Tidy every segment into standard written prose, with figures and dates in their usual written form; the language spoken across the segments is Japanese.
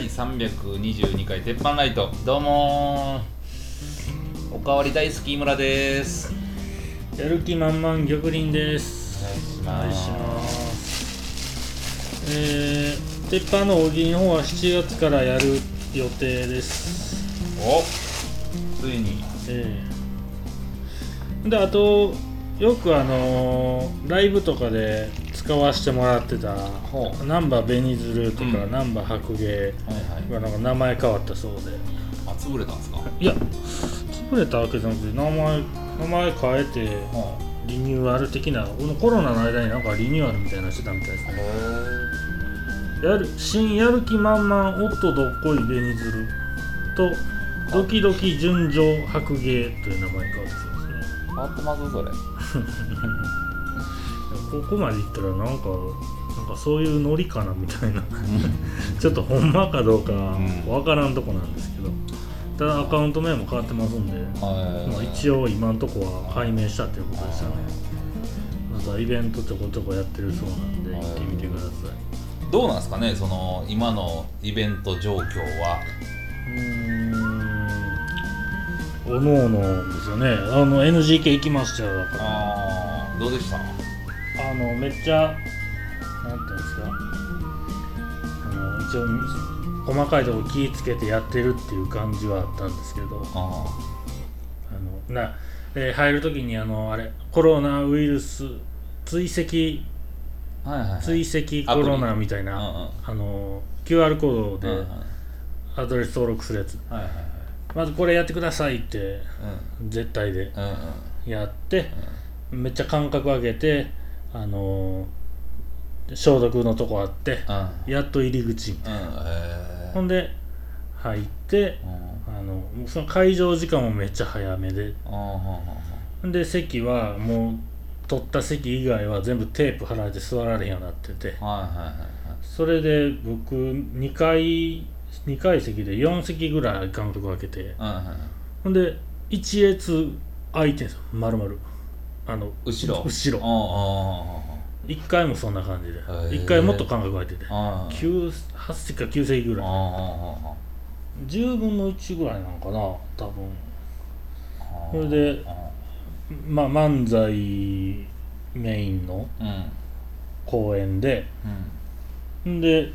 第322回鉄板ライト、どうもおかわり大好き井村です。やる気満々玉林です。お願いします。鉄板の大喜利の方は7月からやる予定です。お、ついに。で、あとよくライブとかで使わせてもらってた難波紅鶴とか難波白芸がなんか名前変わったそうで、あ、潰れたんですか？いや、潰れたわけじゃなくて名前変えてリニューアル的な、このコロナの間になんかリニューアルみたいなのしてたみたいですね。新やる気満々おっとどっこい紅鶴とドキドキ純情白芸という名前変わったそうですね。変わってますそれ。ここまでいったらなんかそういうノリかなみたいなちょっとほんまかどうかわからんとこなんですけど、ただアカウント名も変わってますんで、まあ、一応今のとこは解明したということでしたね。またイベントちょこちょこやってるそうなんで行ってみてください。どうなんですかね、その今のイベント状況は。おのおのですよね。NGK 行きましたよ。だからどうでした？めっちゃなんていうんですか、一応細かいところ気をつけてやってるっていう感じはあったんですけど、入るときにコロナウイルス追跡コロナみたいな、QR コードでアドレス登録するやつ、まずこれやってくださいって、絶対でやって、めっちゃ間隔空けて消毒のとこあって、やっと入り口みたいな、ほんで入って、その会場時間もめっちゃ早めで、で席はもう取った席以外は全部テープ貼られて座られへんようになってて、それで僕2階席で4席ぐらい間隔空けて、ほんで1列空いてんですよ、丸々後ろ。1回もそんな感じで、1回もっと間隔空いてて、8席か9席ぐらい、10分の1ぐらいなのかな多分。それでまあ漫才メインの公演で、で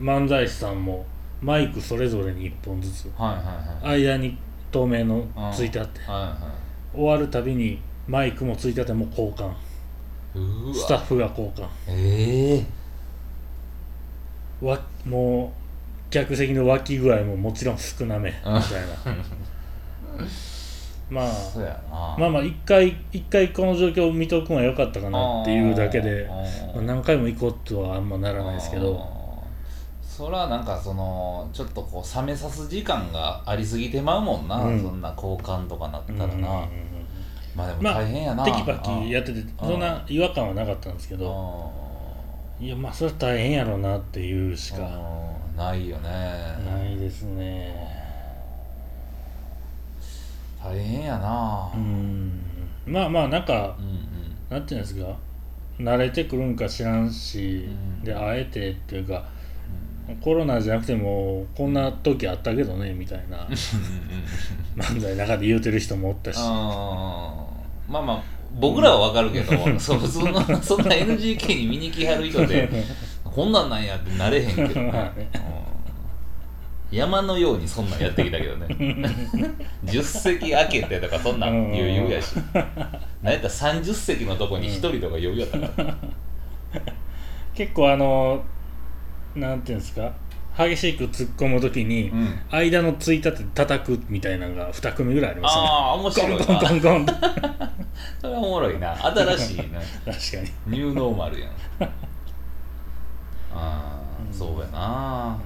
漫才師さんもマイクそれぞれに1本ずつ、間に透明のついてあって、終わるたびにマイクもついてても交換、スタッフが交換、もう客席の脇具合ももちろん少なめみたいなまあ一回この状況を見とくのは良かったかなっていうだけで、何回も行こうとはあんまならないですけど、それはなんかちょっとこう冷めさす時間がありすぎてまうもんな、そんな交換とかなったらな、まあでも大変やな。テキパキやっててそんな違和感はなかったんですけど、いやまあそれは大変やろうなっていうしかないよね。ないですね。大変やな。まあなんか、なんていうんですか、慣れてくるんか知らんし、であえてっていうか、コロナじゃなくてもこんな時あったけどねみたいな漫才の中で言うてる人もおったし、まあ僕らは分かるけど、そんな NGK に見に来はる人でこんなんなんやってなれへんけど、山のようにそんなんやってきたけどね10席空けてとかそんなん余裕やし、なんやったら30席のとこに1人とか余裕やったから結構なんていうんですか、激しく突っ込むときに、間のついたて叩くみたいなのが2組ぐらいありましたね。ああ、面白いな。ゴンそれはおもろいな。新しいな。確かに。ニューノーマルやん。ああ、そうやな。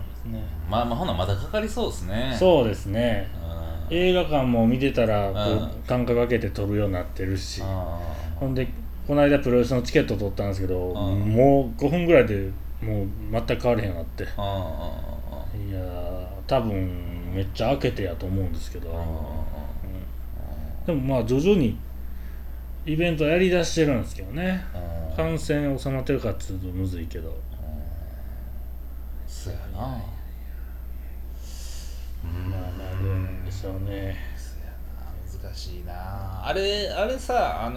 まあほなまたかかりそうですね。そうですね。映画館も見てたら間隔空けて撮るようになってるし、ほんでこの間プロレスのチケット取ったんですけど、もう5分ぐらいで。もう全く変われへんなって、いや多分めっちゃ開けてやと思うんですけど、でもまあ徐々にイベントやりだしてるんですけどね、感染収まってるかっつうとむずいけど。そうやな。うんでしょうね。難しいなあれ。あれさ、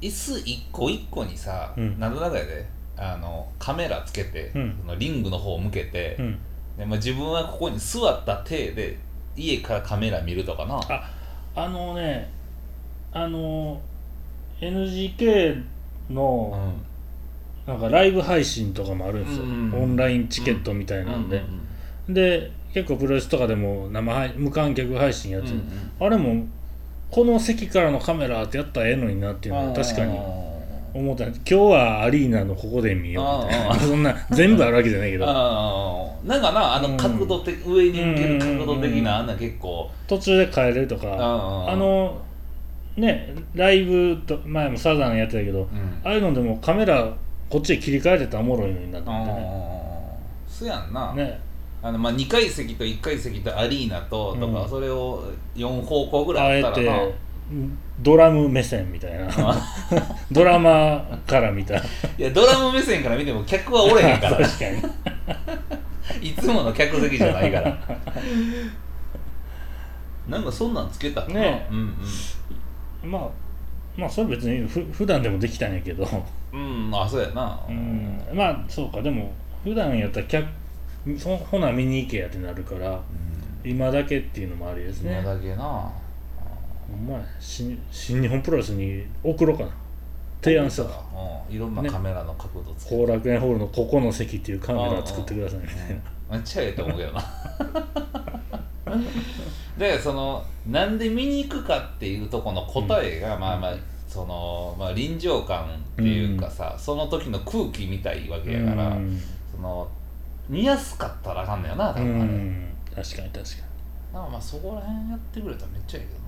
椅子一個一個にさ、うん、なんとなくやでカメラつけて、うん、そのリングの方を向けて、うん、でまあ、自分はここに座った体で家からカメラ見るとかな。あ、ね、NGK の、うん、なんかライブ配信とかもあるんですよ、うんうん、オンラインチケットみたいなんで、うんうんうん、で結構プロレスとかでも無観客配信やつ、うんうん、あれもこの席からのカメラってやったらええのになっていうのは確かに思った。今日はアリーナのここで見ようみたいなそんな全部あるわけじゃないけどなんかな、角度的、うん、上に行ける角度的な、うん、あんな結構途中で変えれるとか、ね、ライブと前もサザンやってたけど、うん、ああいうのでもカメラこっちへ切り替えてたらおもろいのになってね。そうやんな、ね、まあ、2階席と1階席とアリーナとか、うん、それを4方向ぐらいあったらな、あえてドラム目線みたいなドラマから見たいや、ドラム目線から見ても客はおれへんから確かにいつもの客席じゃないからなんかそんなんつけたね、うんうん、まあそれ別に普段でもできたんやけどうん、まあそうやな、うん、まあそうか。でも普段やったらほな見に行けやってなるから、うん、今だけっていうのもありですね。今だけな。お前新日本プロレスに送ろうかな、提案したら、いろんなカメラの角度つけて、後楽園ホールのここの席っていうカメラを作ってくださいみたいな。めっちゃええと思うけどなで、なんで見に行くかっていうとこの答えが、うん、まあ臨場感っていうかさ、うん、その時の空気みたいわけやから、うん、見やすかったらあかんのよな、多分あれ、うん、確かに確かに。なんかまあそこら辺やってくれたらめっちゃいいけどな。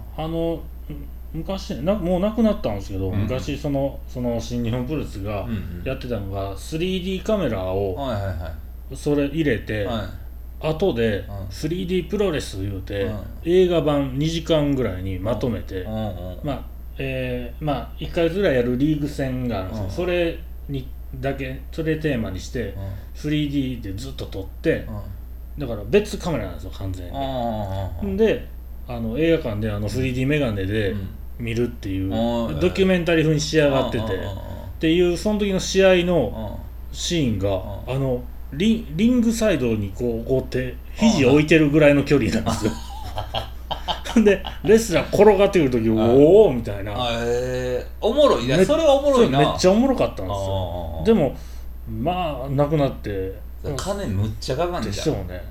昔もうなくなったんですけど、うん、昔その新日本プロレスがやってたのが、うんうん、3D カメラをそれ入れて、はいはいはい、後で 3D プロレス言うて、うん、映画版2時間ぐらいにまとめて、うんうん、まあ1回ずらやるリーグ戦があるんですよ、うん、それテーマにして、うん、3D でずっと撮って、うん、だから別カメラなんですよ完全に、うんうん、で映画館で3D メガネで見るっていう、うん、ドキュメンタリー風に仕上がってて、っていうその時の試合のシーンが、リングサイドにこうって肘を置いてるぐらいの距離なんですよでレスラー転がってくる時、おおみたいな、おもろいね。それはおもろいな。めっちゃおもろかったんですよ。でもまあなくなって、金むっちゃかかんじゃんでしょうね。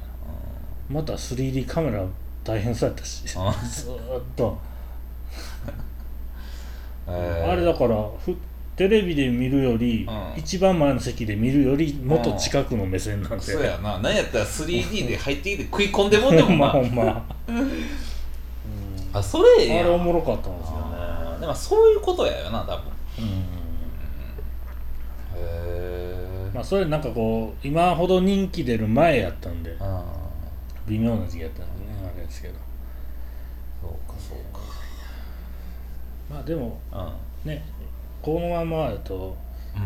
また 3D カメラ大変そうやったしずーっとあれだからテレビで見るより、うん、一番前の席で見るよりもっと近くの目線なんで、そうやな。何やったら 3D で入ってきて食い込んでもんでもまあほんまあそれやん。あれおもろかったんですよね。でもそういうことやよな多分、うん、へえ。まあそれなんか今ほど人気出る前やったんで、うん、微妙な時期やったんであれですけど。そうかまあでも、うん、ね、このままだと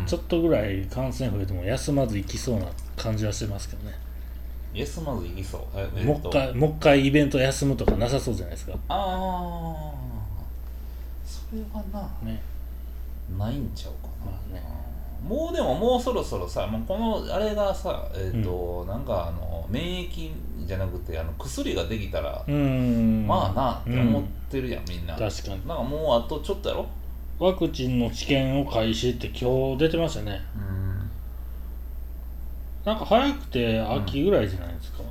ちょっとぐらい感染増えても休まずいきそうな感じはしてますけどね。休まずいきそう、もう一回イベント休むとかなさそうじゃないですか。ああそれはな、ね、ないんちゃうかな、まあね、もうでももうそろそろさ、もうこのあれがさ、うん、なんか免疫じゃなくて薬ができたら、まあなって思ってるやん、みんな。確かに。なんかもうあとちょっとやろ。ワクチンの治験を開始って今日出てましたね。なんか早くて秋ぐらいじゃないですか、なん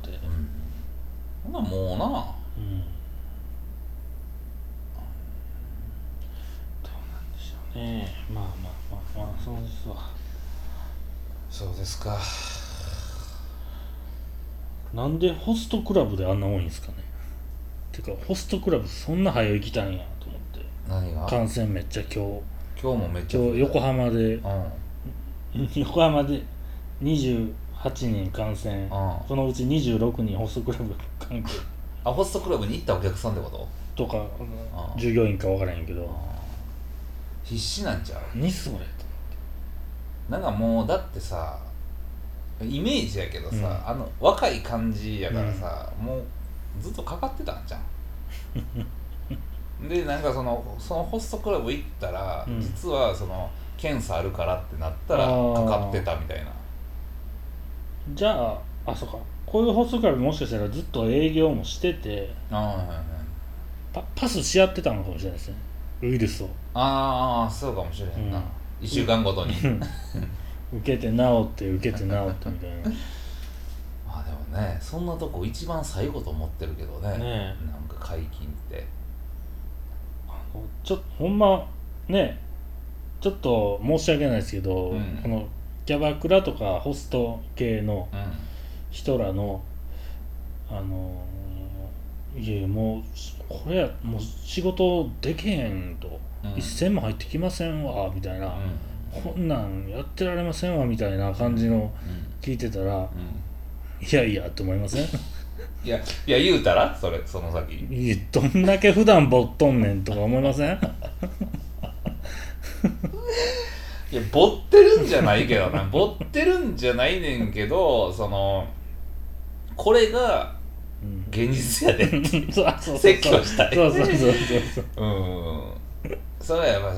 て。うん、なんかもうな。うん。どうなんでしょうね。まあまあ。そうですわ。そうですか。なんでホストクラブであんな多いんですかね。てかホストクラブそんな早い行きたいんやと思って。何が感染めっちゃ今日もめっちゃ今日横浜で、うん、横浜で28人感染、うん、そのうち26人ホストクラブ関係あ、ホストクラブに行ったお客さんってこととか、うん、従業員か分からへんけど、うん、必死なんちゃう。何それ。なんかもうだってさ、イメージやけどさ、うん、あの若い感じやからさ、うん、もうずっとかかってたんじゃんで、なんかそのホストクラブ行ったら、うん、実はその検査あるからってなったらかかってたみたいな。じゃあ、あ、そうか、こういうホストクラブもしかしたらずっと営業もしてて、あ、パスし合ってたのかもしれないですね、ウイルスを。ああ、そうかもしれへんな、うん、1週間ごとに受けて治って受けて治ってみたいなまあでもね、そんなとこ一番最後と思ってるけど ねなんか解禁ってほんまね、ちょっと申し訳ないですけど、うん、このキャバクラとかホスト系の人らの、うん、いやもうこれやもう仕事できへんと、うん、1000も入ってきませんわみたいな、うん、こんなんやってられませんわみたいな感じの聞いてたら、うんうん、いやいやって思いませんいや言うたらその先どんだけ普段ぼっとんねんとか思いませんいやぼってるんじゃないけどなぼってるんじゃないねんけど、これが現実やでって説教したい。そううん。それはやっぱ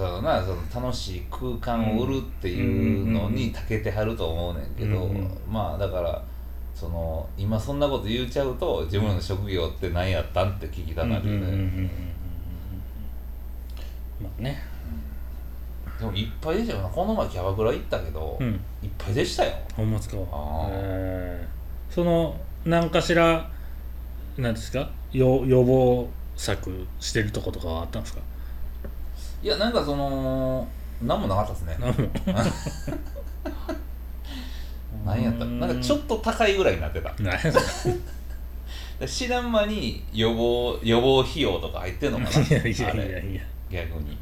楽しい空間を売るっていうのに長けてはると思うねんけど、まあだから今そんなこと言うちゃうと自分の職業って何やったんって聞きたなるよね。まあね。でもいっぱいでしたよな。この前キャバクラ行ったけど、うん、いっぱいでしたよ。ほんまですか。何かしらなんですか、予防策してるとことかはあったんですか？いや、なんか何もなかったですね。何やった？なんかちょっと高いぐらいになってた。知らん間に予防費用とか入ってんのかな？いや逆に。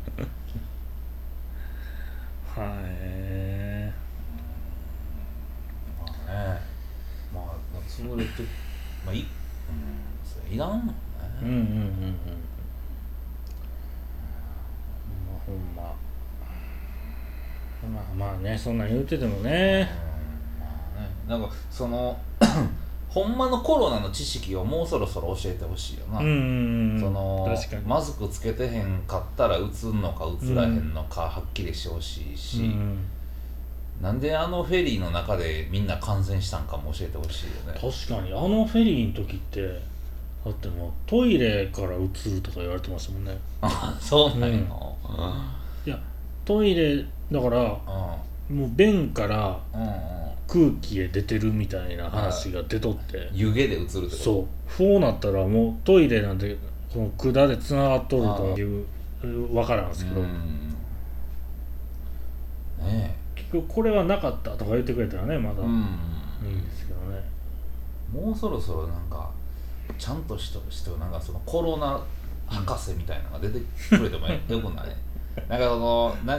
まあ潰れてまあいい。いらんもんね。まあね、そんな言うててもね。まあね、なんかほんまのコロナの知識をもうそろそろ教えてほしいよな。確かにマスクつけてへんかったらうつんのかうつらへんのかはっきりしてほしいし、なんであのフェリーの中でみんな感染したんかも教えてほしいよね。確かにあのフェリーの時ってだってもうトイレからうつるとか言われてましたもんね。そうなんや、いやトイレだから、もう便から空気へ出てるみたいな話が出とって、湯気でうつるってこと。そうなったらもうトイレなんてこの管でつながっとるという分からんですけど、結局これはなかったとか言ってくれたらね、まだいいんですけどね。もうそろそろなんかちゃんとしてなんかコロナ博士みたいなのが出てくれてもよくないなんかな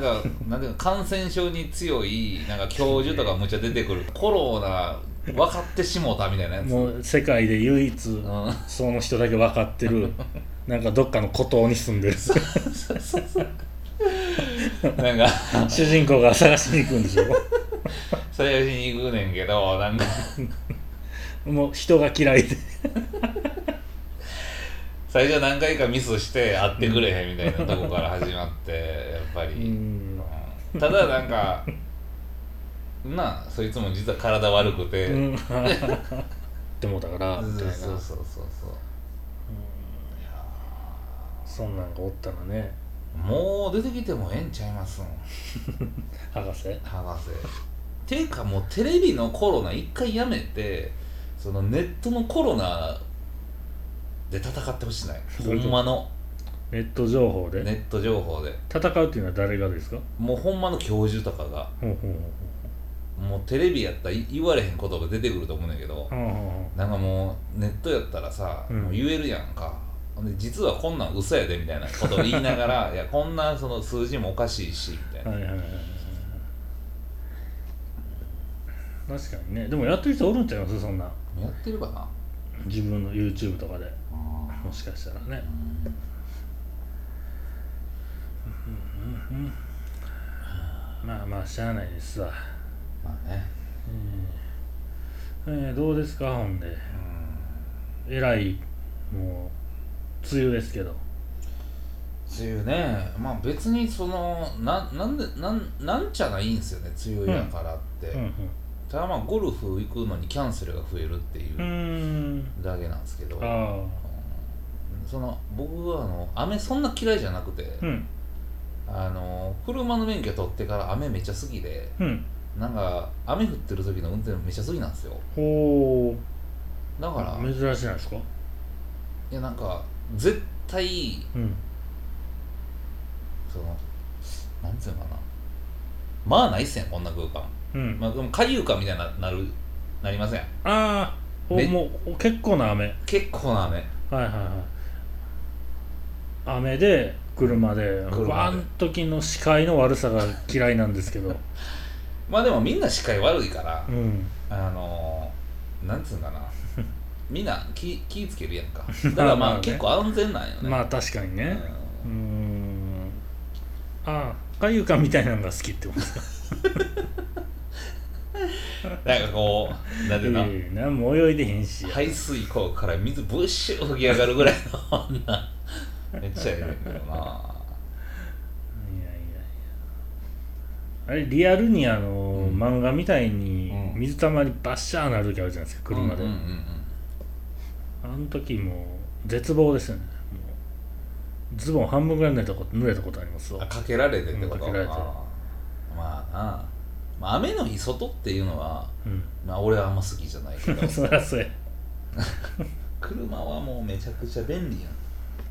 んていうか感染症に強いなんか教授とかむっちゃ出てくるコロナ分かってしもうたみたいなやつ。もう世界で唯一その人だけ分かってるなんかどっかの孤島に住んでるなんか主人公が探しに行くんでしょ探しに行くねんけど、なんかもう人が嫌いで最初何回かミスして会ってくれへんみたいなとこから始まってやっぱりただなんかそいつも実は体悪くてでもだからみたいな。いやそんなんがおったらね、もう出てきてもええんちゃいますん博士ていうかもうテレビのコロナ一回やめてネットのコロナで戦ってほしいない。ほんまのネット情報で戦うっていうのは誰がですか？もうほんまの教授とかがもうテレビやったら言われへんことが出てくると思うんだけど、なんかもうネットやったらさ、もう言えるやんか。で実はこんなん嘘やでみたいなことを言いながらいやこんな数字もおかしいしみたいな。確かにね。でもやってる人おるんちゃいます？そんなやってるかな、自分の YouTube とかでもしかしたらね。まあしゃあないですわ。まあね、どうですか、ほんで、えらいもう梅雨ですけど。梅雨ね、まあ別にその なんちゃないんですよね、梅雨やからって、うんうんうん、ただまあゴルフ行くのにキャンセルが増えるっていうだけなんですけど、あ、その僕は雨そんな嫌いじゃなくて、うん、車の免許取ってから雨めっちゃ好きで、うん、なんか雨降ってる時の運転めっちゃ好きなんですよ。ほう、だから珍しいんですか。いや、なんか絶対、うん、そのなんていうのかな、まあないっすね、こんな空間、うん、まあでも下流感みたいに なりません。ああ、もう結構な雨、結構な雨、はいはいはい、雨で車であの時の視界の悪さが嫌いなんですけどまあでもみんな視界悪いから、うん、なんつうんだなみんな 気ぃつけるやんか、だからまあ結構安全なんよねまあ確かにね、ああ、かゆかみたいなのが好きって思ったなんかこう、なんていうの、何も泳いでへんし、排水口から水ブッシュ吹き上がるぐらいの女めっちゃいいんだけどな。いやいやいや、あれリアルに漫画みたいに水たまりバッシャーなる時あるじゃないですか、車で、うんうんうんうん、あの時もう絶望ですよね。もうズボン半分ぐらい濡れたことありますわ。かけられてってこと、かけられて、まあなあ、雨の日外っていうのは、うん、まあ俺はあんま好きじゃないけどそりゃそうや車はもうめちゃくちゃ便利やん。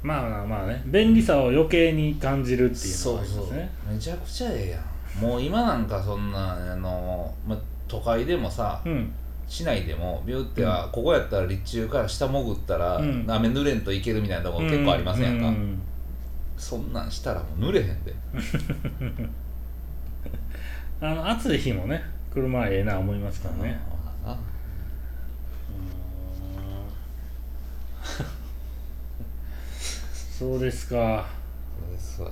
まあまあね、便利さを余計に感じるっていうのがありますね。そうそう、めちゃくちゃええやん。もう今なんかそんなま、都会でもさ、うん、市内でもビューっては、うん、ここやったら立中から下潜ったら、うん、雨濡れんといけるみたいなところ結構ありませんやんか、うんうん、そんなんしたらもう濡れへんで暑い日もね、車はええな思いますからね。あそうですか。そうですわ。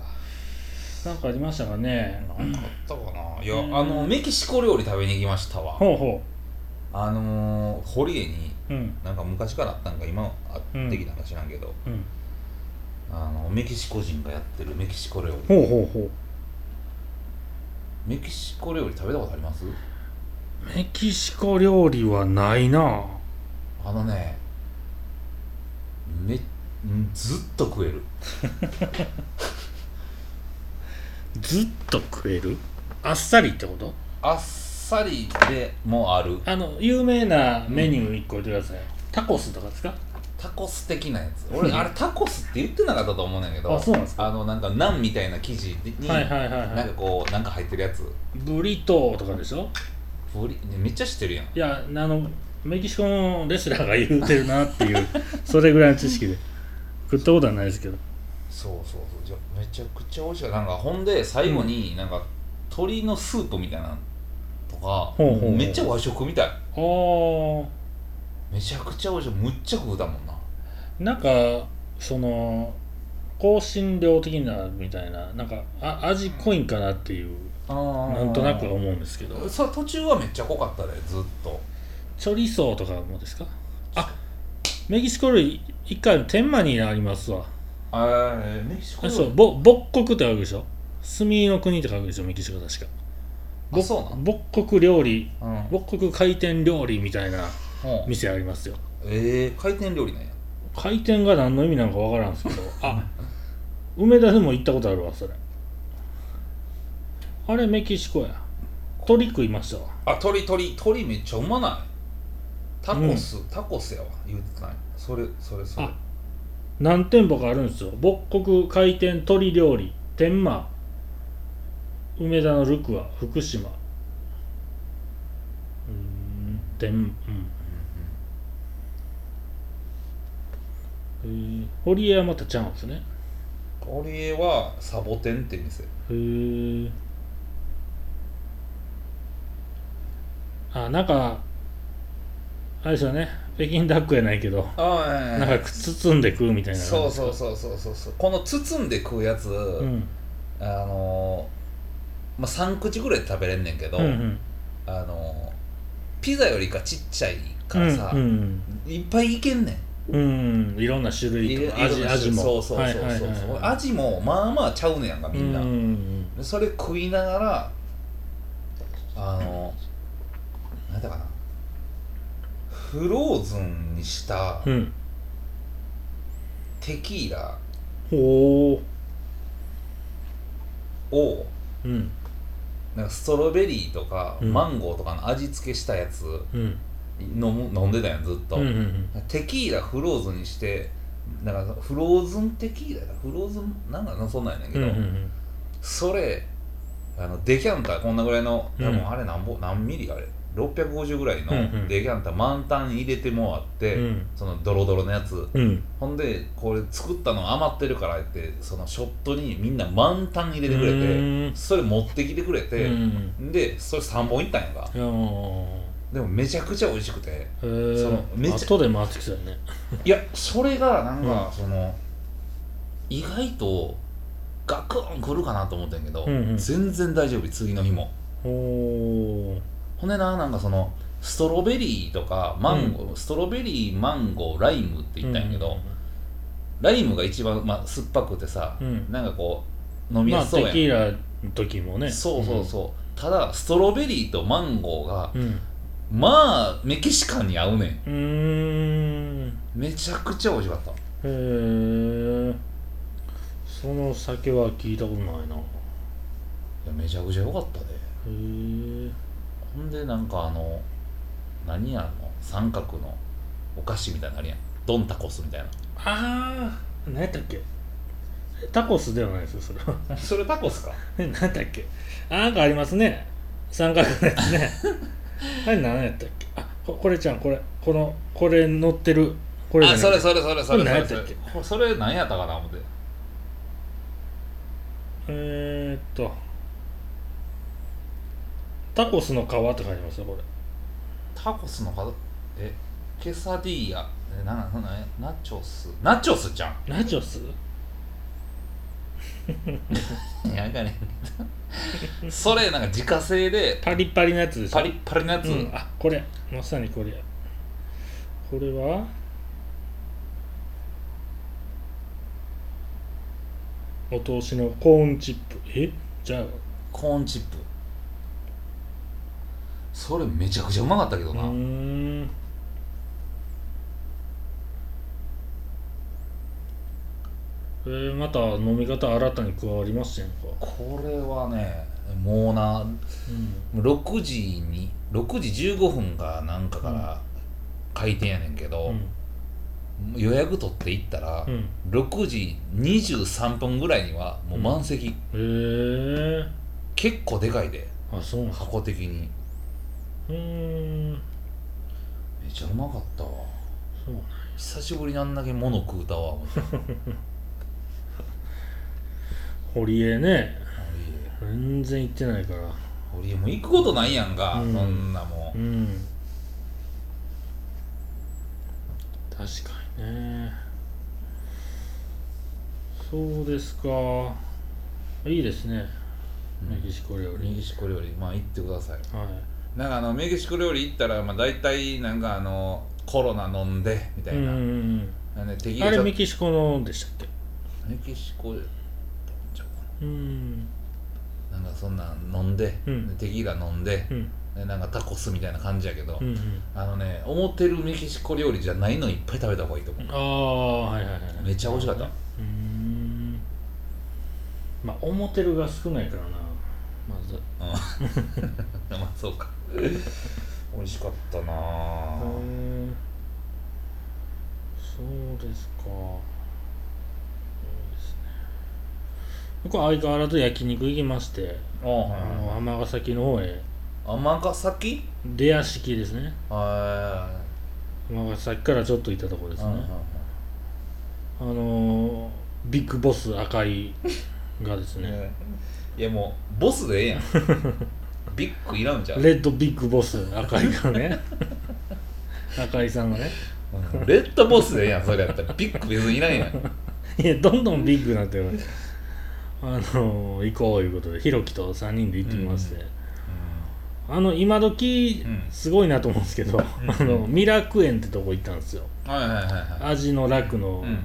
なんかありましたかね。なんかあったかな。いや、メキシコ料理食べに行きましたわ。ほうほう。堀江に、うん、なんか昔からあったんか今あってきたんか知らんけど、うんうん、メキシコ人がやってるメキシコ料理。ほうほうほう。メキシコ料理食べたことあります？メキシコ料理はないな。ずっと食えるずっと食える？あっさりってこと？あっさりでもある。有名なメニュー1個言ってください、うん、タコスとかですか？タコス的なやつ。俺あれタコスって言ってなかったと思うんだけど。あ、そうなんですか。なんかナンみたいな生地に、はいはいはいはい、なんかこうなんか入ってるやつ。ブリトーとかでしょ。めっちゃ知ってるやん。いや、メキシコのレスラーが言うてるなっていうそれぐらいの知識で食ったことはないですけど。そうそうそう。じゃめちゃくちゃ美味しい。なんかほんで最後になんか鶏のスープみたいなのとか、うん、めっちゃ和食みたい。ほうほうほう。ああ。めちゃくちゃ美味しい。むっちゃ食うだもんな。なんかその香辛料的なみたいな、なんか味濃いんかなっていう、なんとなく思うんですけど。それ途中はめっちゃ濃かったで、ずっと。チョリソーとかもですか？あ、メキシコ料理一回天満にありますわ。あ、メキシコ料理。そう、牧国ってあるでしょ。墨の国って書くでしょ、メキシコ確か。あ、そうなの。牧国料理、うん、牧国回転料理みたいな。店ありますよ。回転料理なんや。回転が何の意味なのか分からんすけどあ、梅田でも行ったことあるわ、それ。あれメキシコや。鳥食いましたわ。あ、鳥めっちゃうまない。タコスやわ、言ってない。それあ、何店舗かあるんですよ。牧国回転鳥料理、天満、梅田のルクア、福島、天満、うん堀江はまたちゃうんですね。堀江はサボテンって店。へえ。あ、なんかあれですよね、北京ダックやないけど、なんか包んで食うみたいな。そうそうそうそうそうそう。この包んで食うやつ、うん、まあ3口ぐらい食べれんねんけど、うんうん、ピザよりかちっちゃいからさ、うんうん、いっぱいいけんねん。うん、いろんな種類とか味もそうそうそうそう、はい、味もまあまあちゃうねやんかみんな、うん、それ食いながらなんだかなフローズンにしたテキーラを、うん、なんかストロベリーとかマンゴーとかの味付けしたやつ、うん飲んでたやんずっと、うんうんうん、テキーラフローズンにしてなんかフローズンテキーラフローズンなんかそんなんやねんけど、うんうんうん、それデキャンターこんなぐらいの多分あれ何ミリあれ650ぐらいのデキャンター満タン入れてもらって、うん、そのドロドロのやつ、うん、ほんでこれ作ったの余ってるからってそのショットにみんな満タン入れてくれて、うん、それ持ってきてくれて、うん、でそれ3本いったんやんか、うんでもめちゃくちゃ美味しくて、そのめちゃ後で回ってきたよね。いやそれがなんか、うん、その意外とガクン来るかなと思ってんけど、うんうん、全然大丈夫次の日も。ほんでなんかそのストロベリーとかマンゴー、うん、ストロベリーマンゴーライムって言ったんやけど、うんうんうん、ライムが一番、まあ、酸っぱくてさ、うん、なんかこう飲みやすそうやん。まあ、テキーラの時もね。そうそうそう。うん、ただストロベリーとマンゴーが、うんまあメキシカンに合うねん。めちゃくちゃ美味しかった。へえ。その酒は聞いたことないな。いやめちゃくちゃ良かったで。へえ。ほんでなんか何やの三角のお菓子みたいなのあるやん。ドンタコスみたいな。ああ、何やったっけ。タコスではないですよそれは。それタコスか。何やったっけ。なんかありますね。三角のやつね。あれ何やったっけ。あ、これちゃん、これ乗ってるこれじゃない。あ、それ何やったっけ。それ何やったかな思って。タコスの皮って書いてますよこれ。タコスの皮ケサディーヤナチョスちゃん。ナチョスなんかねそれなんか自家製でパリパリのやつでしょ。パリパリのやつ、うん、あ、これまさにこれはお通しのコーンチップ。じゃあコーンチップそれめちゃくちゃうまかったけどな。また飲み方新たに加わりませんか。これはね、もうな、うん、6時15分がなんかから開店やねんけど、うん、予約取って行ったら、うん、6時23分ぐらいにはもう満席、うん、結構でかいで。あ、そうなんですか。箱的にめちゃうまかったわ。そうなんや。久しぶりにあんだけ物食うたわ堀江ね、全然行ってないから。堀江も行くことないやんか、うん、そんなもん、うん、確かにね。そうですか、いいですね、メキシコ料理。メキシコ料理、まあ行ってください、はい、なんかメキシコ料理行ったら、まあ、大体なんかコロナ飲んでみたいな、うんうん、ね、あれメキシコのでしたっけ。メキシコうん、なんかそんなん飲んで、うん、テキーラ飲んで、うん、なんかタコスみたいな感じやけど、うんうん、ね、思ってるメキシコ料理じゃないのいっぱい食べた方がいいと思う。ああ、はいはいはい、めっちゃ美味しかった。まあ思ってるが少ないからな、まず。まあそうか。美味しかったな。そうですか。僕は相変わらず焼肉行きまして、尼崎の方へ。尼崎出屋敷ですね。尼崎からちょっと行ったところですね。ビッグボス赤井がですねいやもうボスでええやんビッグいらんじゃん。レッドビッグボス赤井がね赤井さんがねレッドボスでええやん。それやったらビッグ別にいらんやん。いや、どんどんビッグになってる行こういうことで、ひろきと3人で行ってきまして、うん今時すごいなと思うんですけど、うん、ミラク園ってとこ行ったんですよ、はいはいはいはい、味の楽の、うん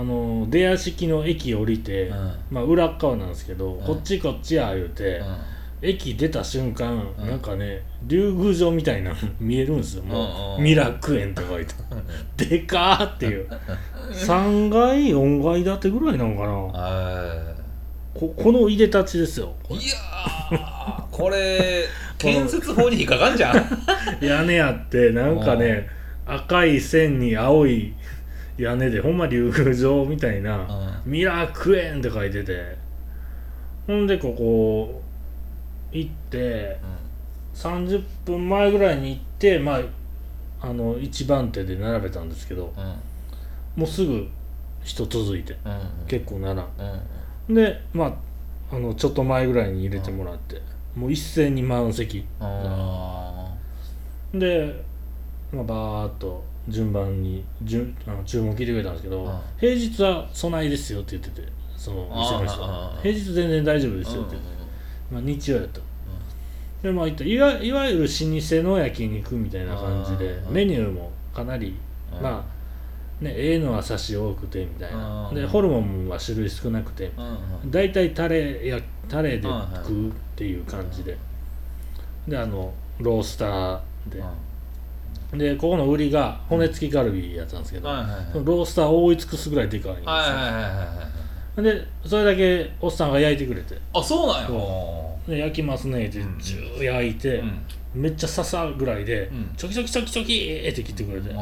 うんね、出屋敷の駅降りて、うんまあ、裏側なんですけど、うん、こっちこっちや言うて、うん、駅出た瞬間、うん、なんかね竜宮城みたいなの見えるんですよ、もう、うん、ミラク園って書いてでかーっていう3階4階建てぐらいなのかな、このいでたちですよ。いやーこれ建設法に引っかかんじゃん屋根あってなんかね赤い線に青い屋根でほんま竜宮城みたいなミラク園って書いてて、ほんでここ行って30分前ぐらいに行ってまあ一番手で並べたんですけど、もうすぐ人続いて結構並んで、まあ、ちょっと前ぐらいに入れてもらって、うん、もう一斉に満席、あで、まあ、バーっと順番に注文聞いてくれたんですけど、平日はそないですよって言ってて、その店の人は平日全然大丈夫ですよって言ってて、まあ、日曜やと、でまあ言ったいわゆる老舗の焼肉みたいな感じでメニューもかなりまあね、のは差し多くてみたいなで、ホルモンは種類少なくてだいたいタレで食うっていう感じで、でロースターでここの売りが骨付きカルビやったんですけど、ロースターを覆い尽くすぐらいでかいんですよ、でそれだけおっさんが焼いてくれて、あ、そうなんよ、で焼きますねってジュー焼いて、めっちゃ刺さぐらいでチョキチョキチョキチョキって切ってくれて、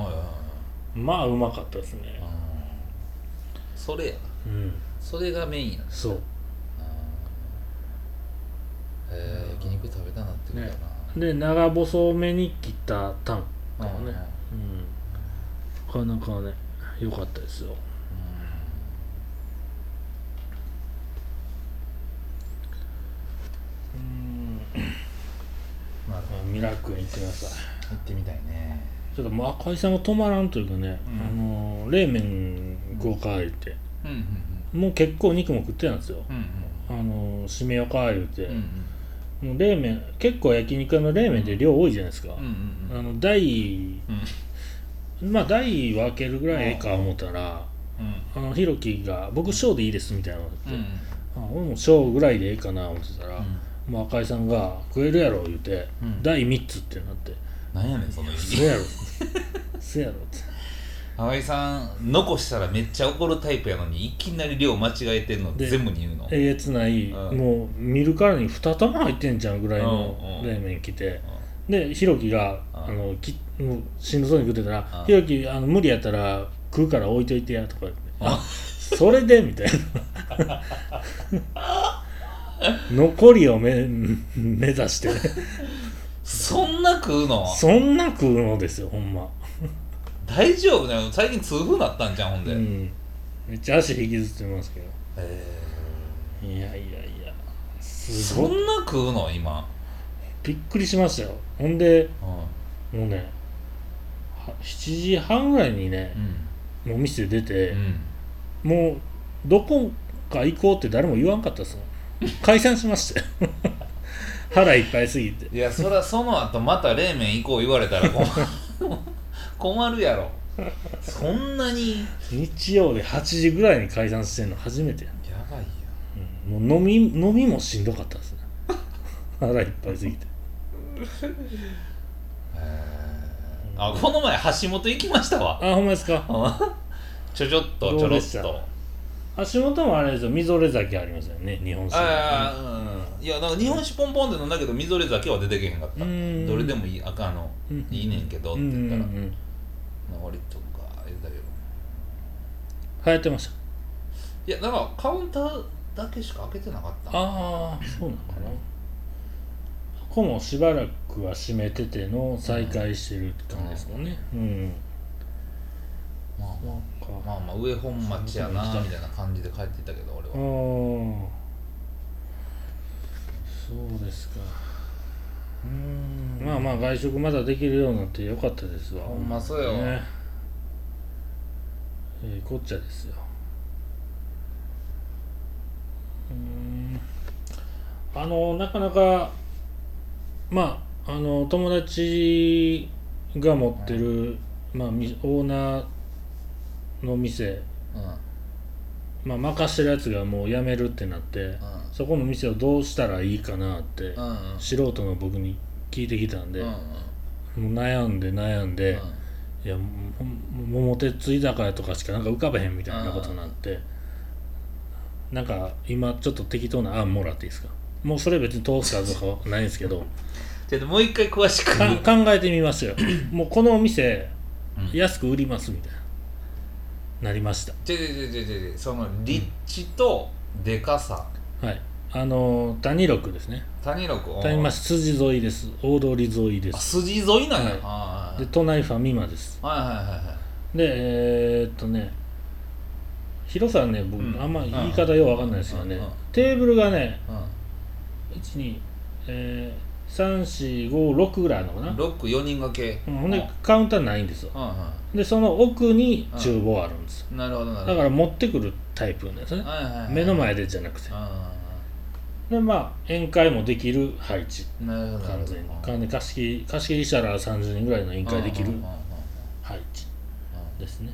まあうまかったですね。それや、うん、それがメインやね。そう。焼肉食べたなってことだな、ね。で長細めに切ったタンとかね、うん、なかなかね良かったですよ。まあミラクル行ってください。行ってみたいね。ちょっともう赤井さんが止まらんというかね、冷麺5回って、もう結構肉も食ってたんですよ、締めよか言うて、もう冷麺結構焼肉の冷麺って量多いじゃないですか、台分けるぐらいか思ったら、ひろきが僕小でいいですみたいなの言って、俺も小ぐらいでええかな思ってたら、もう赤井さんが食えるやろ言うて、台3つってなって、なんやねんその意味。せやろって。青井さん残したらめっちゃ怒るタイプやのにいきなり量間違えてんの全部に言うの。えげつない、もう見るからに2玉入ってんじゃんぐらいの冷麺来て、でひろきがもうしんどそうに食ってたら、ひろき無理やったら食うから置いといてやとか言って、それでみたいな。残りを目指して。そんな食うの？そんな食うのですよ、ほんま。大丈夫だよ、最近痛風なったんじゃん、ほんで。めっちゃ足引きずってますけど。いや。そんな食うの今。びっくりしましたよ。ほんで、もうね、7時半ぐらいにね、もう店出て、もうどこか行こうって誰も言わんかったですもん。解散しましたよ。腹いっぱいすぎて、いやそりゃその後また冷麺行こう言われたら困るやろ。そんなに日曜で8時ぐらいに解散してんの初めてやん。やばいよ、もう飲みもしんどかったですね。腹いっぱいすぎてあ、この前橋本行きましたわ。あ、ほんまですか。ちょろっと橋本もあれですよ、みぞれ酒ありますよね、日本酒。いや、なんか日本酒ポンポンって飲んだけどみぞれ酒は出てけへんかった。どれでもいい、赤のいいねんけどって言ったら割とか言ったけど流行ってました。いや、だからカウンターだけしか開けてなかった。ああ、そうなのかな。そこもしばらくは閉めてての再開してるって感じですもんね。まあ上本町やなみたいな感じで帰っていったけど俺は。そうですか。まあ外食まだできるようになってよかったですわ。ほんまそうよ、ね。こっちゃですよ。なかなかまあ、友達が持ってる、まあ、オーナーの店、うん、まあ、任してるやつがもう辞めるってなって、うん、そこの店をどうしたらいいかなって、うんうん、素人の僕に聞いてきたんで、うんうん、悩んで、うん、いや桃鉄居酒屋とかしかなんか浮かべへんみたいなことになって、うん、なんか今ちょっと適当な案もらっていいですか？もうそれ別に通すかとかないんですけどちょっともう一回詳しく考えてみましたよもうこのお店、うん、安く売りますみたいななりました。ちょその立地とでかさ、うん、はい、谷六ですね。谷六筋沿いです。大通り沿いです。あ、筋沿いなんや、はい、あで隣ファミマです。はいはいはいはい。でね、広さはね、僕、うん、あんま言い方よくわかんないですよね、うんうん、テーブルがね、うん、1、2、3、4、5、6ぐらいあるのかな。6、4人掛け、うん、ほんでカウンターないんですよ、うんうん、でその奥に厨房あるんです、うん、なるほどなるほど。だから持ってくるタイプなんですね、はいはいはい、目の前でじゃなくて、うん、でまあ宴会もできる配置、なるほど、完全に、完全に貸し切りしたら30人ぐらいの宴会できる配置ですね、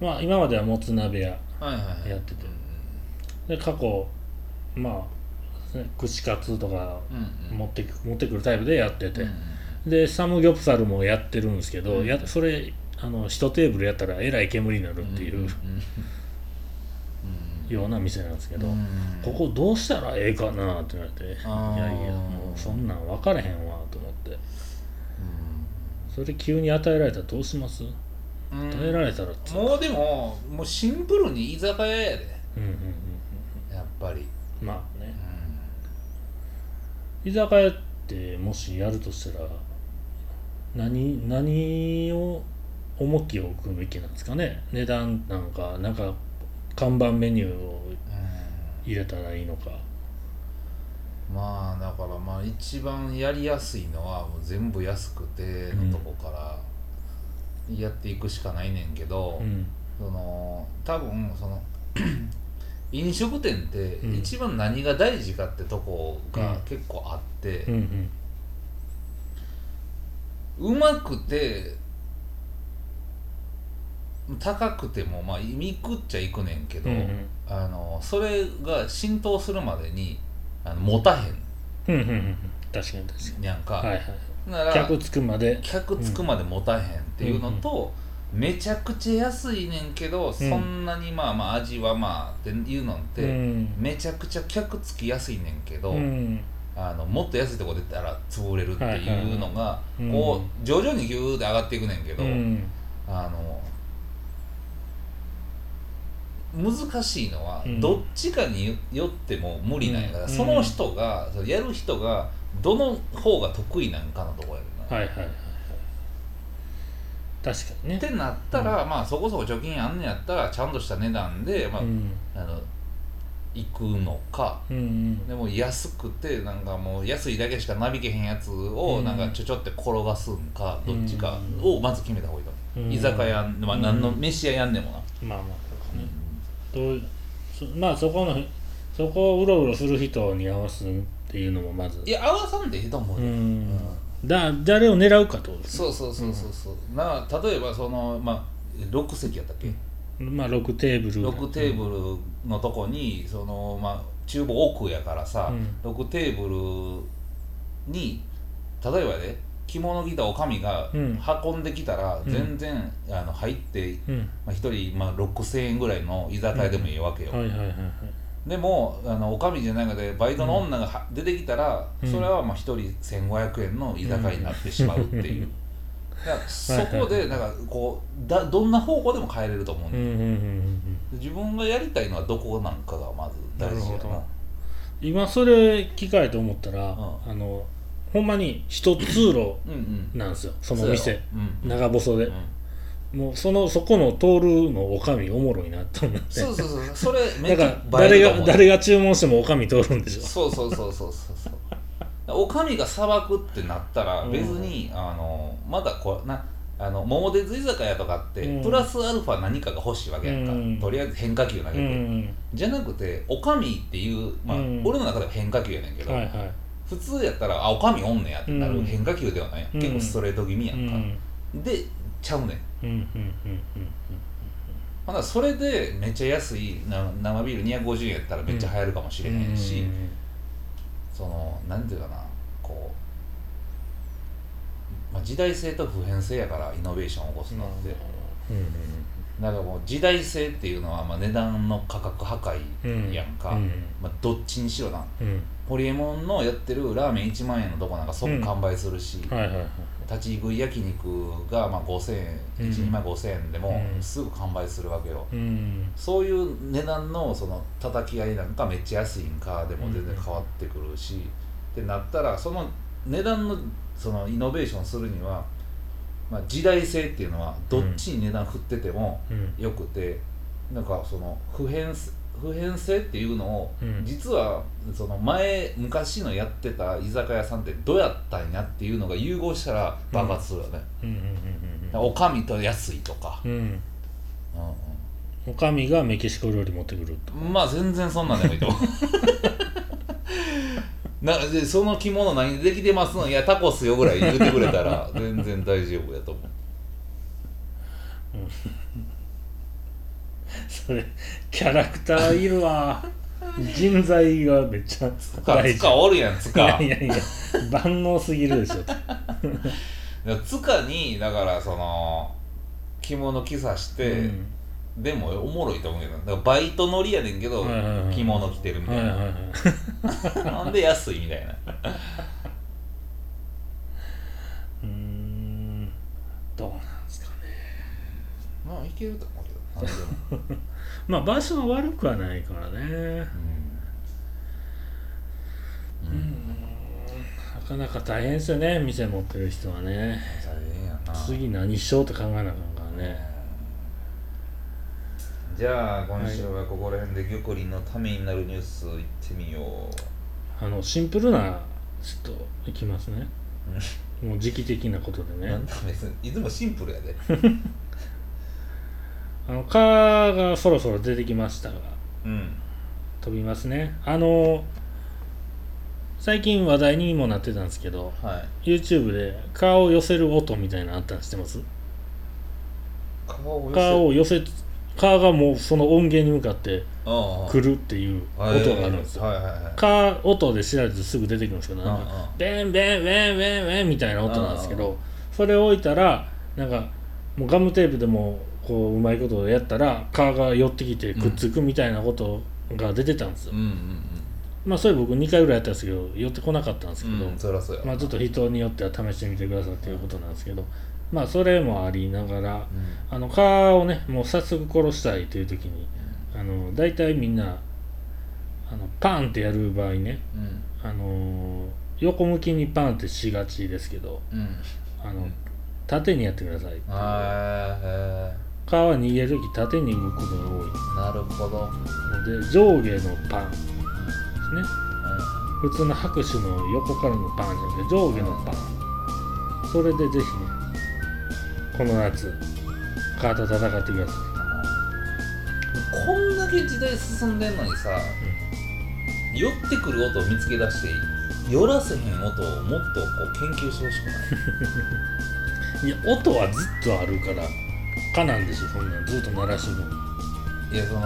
うんうんうん、まあ今まではもつ鍋屋やってて、はいはい、で過去まあ串カツとか持ってくるタイプでやってて、うんうん、でサムギョプサルもやってるんですけど、うんうん、それ1テーブルやったらえらい煙になるっていう、うんうんうん、ような店なんですけど、うんうん、ここどうしたらええかなって言われて、うん、いやいやもうそんなん分からへんわと思って、うん、それ急に与えられたらどうします？うん、与えられたらもうでももうシンプルに居酒屋やで、うんうんうん、やっぱりまあね、うん、居酒屋ってもしやるとしたら何を重きを置くべきなんですかね。値段なんか看板メニューを入れたらいいのか、うん、まあだからまあ一番やりやすいのはもう全部安くてのとこからやっていくしかないねんけど、うん、多分飲食店って一番何が大事かってとこが結構あって、うんうんうん、うまくて高くてもまあ見くっちゃいくねんけど、うんうん、それが浸透するまでに持たへん、うんうんうん、確かににゃんか、はいはい、なら客つくまで持たへんっていうのと、うんうんうん、めちゃくちゃ安いねんけど、うん、そんなにまあ味はまあっていうのって、うん、めちゃくちゃ客つきやすいねんけど、うん、もっと安いとこ出たら潰れるっていうのが、はいはいはい、こう徐々にギューって上がっていくねんけど、うん、難しいのは、うん、どっちかによっても無理なんやから、うん、やる人がどの方が得意なんかのとこやるな、はいはい、確かにね。ってなったら、うん、まあそこそこ貯金あんねやったらちゃんとした値段で、まあうん、行くのか、うんうん、でも安くてなんかもう安いだけしかなびけへんやつをなんかちょって転がすんか、うん、どっちかをまず決めた方がいいと思う、うん、居酒屋、まあ、何の飯屋やんねんもな、うん、まあまあ、ね、うん、まあそこをうろうろする人に合わすっていうのもまずいや合わさんでいいと思うよ、うんうん誰を狙うかと、ね、そう、うん、例えばまあ、6席やったっけ、まあ6テーブルのとこにまあ、厨房奥やからさ、うん、6テーブルに例えばね着物着たおかみが運んできたら、うん、全然入って、うんまあ、1人、まあ、6000円ぐらいの居酒屋でもいいわけよ、うん、はいはいはい、はい、でもおかみじゃないのでバイトの女が出てきたら、うん、それはまあ1人1500円の居酒屋になってしまうっていう、うん、だからそこでなんかこうどんな方向でも変えれると思うんだよ、うんうんうん、自分がやりたいのはどこなんかがまず大事や な今それ機会と思ったら、うん、ほんまに一通路なんですよ、うんうん、その店、うん、長細で、うん、もうそこの通るのおかみおもろいなと思って、そうそれめっちゃ映えると思う。誰が注文してもおかみ通るんでしょ。そうおかみがさばくってなったら別に、うん、まだこうな桃鉄居酒屋とかって、うん、プラスアルファ何かが欲しいわけやんか、うん、とりあえず変化球投げて、うん、じゃなくておかみっていうまあ、うん、俺の中では変化球やねんけど、はいはい、普通やったらあおかみおんねやってなる、変化球ではない、結構ストレート気味やんか、でちゃうねん。まだそれでめっちゃ安い生ビール250円やったらめっちゃ流行るかもしれへんし、そのなんていうかな、こう、まあ、時代性と普遍性やからイノベーションを起こすのって、だからもう時代性っていうのはまあ値段の価格破壊やんか、まあ、どっちにしろな、ホリエモンのやってるラーメン1万円のとこなんか即完売するし、立ち食い焼肉がまあ5000円、1人前5000円でもすぐ完売するわけよ、そういう値段のその叩き合いなんかめっちゃ安いんかでも全然変わってくるし、ってなったらその値段のそのイノベーションするには、まあ、時代性っていうのはどっちに値段振っててもよくて、なんかその普遍性っていうのを、実はその昔のやってた居酒屋さんってどうやったんやっていうのが融合したら爆発するよね。おかみと安いとか、おかみがメキシコ料理持ってくるとか、まあ全然そんなんでもいいと思うでその着物何でできてますの、いやタコスよぐらい言ってくれたら全然大丈夫やと思うそれキャラクターいるわ人材がめっちゃ大事。塚おるやん、塚。いやいや万能すぎるでしょ塚にだからその着物着さして、でもおもろいと思うけど、だからバイト乗りやねんけど、着物着てるみたいな、なんで安いみたいなどうなんですかね。まあいけると思うけどまあ場所は悪くはないからね、なかなか大変ですよね、店持ってる人はね。大変やな、次何しようと考えなあかんからね。じゃあ今週はここら辺で玉林のためになるニュースいってみよう。シンプルなちょっといきますねもう時期的なことでね、なんだ別にいつもシンプルやで蚊がそろそろ出てきましたが、飛びますね。最近話題にもなってたんですけど、YouTube で蚊を寄せる音みたいなのあったの知ってます？蚊がもうその音源に向かって来るっていう音があるんですよ。蚊音で知られてすぐ出てくるんですけど、ベンベンベンベンベンみたいな音なんですけど、それを置いたらなんかもうガムテープでもこううまいことをやったら蚊が寄ってきてくっつくみたいなことが出てたんですよ。まあそれ僕2回ぐらいやったんですけど寄ってこなかったんですけど、まあちょっと人によっては試してみてくださいっていうことなんですけど、まあそれもありながら、蚊をねもう早速殺したいという時に、だいたいみんなパンってやる場合ね、横向きにパンってしがちですけど、縦にやってくださいっていう。蚊は逃げるとき縦に動くのが多い。なるほど。で上下のパンですね、普通の拍手の横からのパンじゃなくて上下のパン、それでぜひねこの夏蚊と戦ってください。こんだけ時代進んでんのにさ、寄ってくる音を見つけ出して寄らせへん音をもっとこう研究してほしくない？いや音はずっとあるから蚊なんでしょ、そんなんずっと鳴らしても。いやその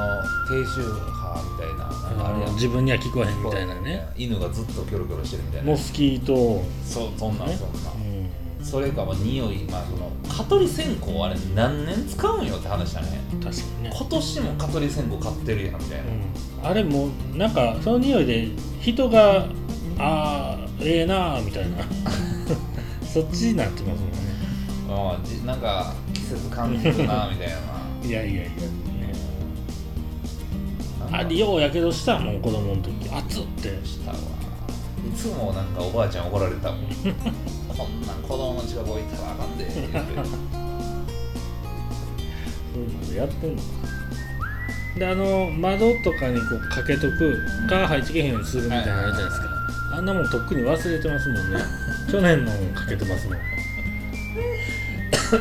低周波みたい なんかあれや自分には聞こえへんみたいなね、犬がずっとキョロキョロしてるみたいな、モスキーとそんな、それかまあ匂い、まあその蚊取り線香あれ何年使うんよって話だね。確かにね、今年も蚊取り線香買ってるやんみたいな、あれもなんかその匂いで人があーええー、なーみたいなそっちになってますもんね。なんか季節感じるなみたいな。いや、あれようやけどしたもん子供の時、熱ってしたわ。いつもなんかおばあちゃん怒られたもんこんな子供の近く置いたらあかんでって言ってそういうのやってんのかで、窓とかにこうかけとく、蚊入ってけへんようにするみたいなのあるじゃないですか、あんなもんとっくに忘れてますもんね去年のかけてますもんか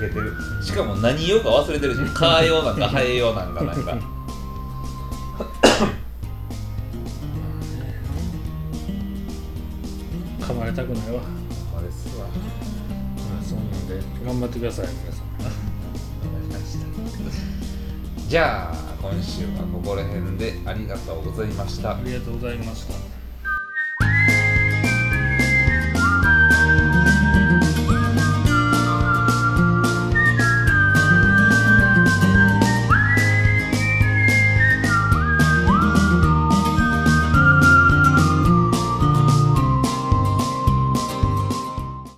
けてる。しかも何用か忘れてるし、蚊用なんかハエ用なんかなんか噛まれたくないわ。あれっすわ。まあそうなんで頑張ってください皆さん。わかりました。じゃあ今週はここら辺でありがとうございました。ありがとうございました。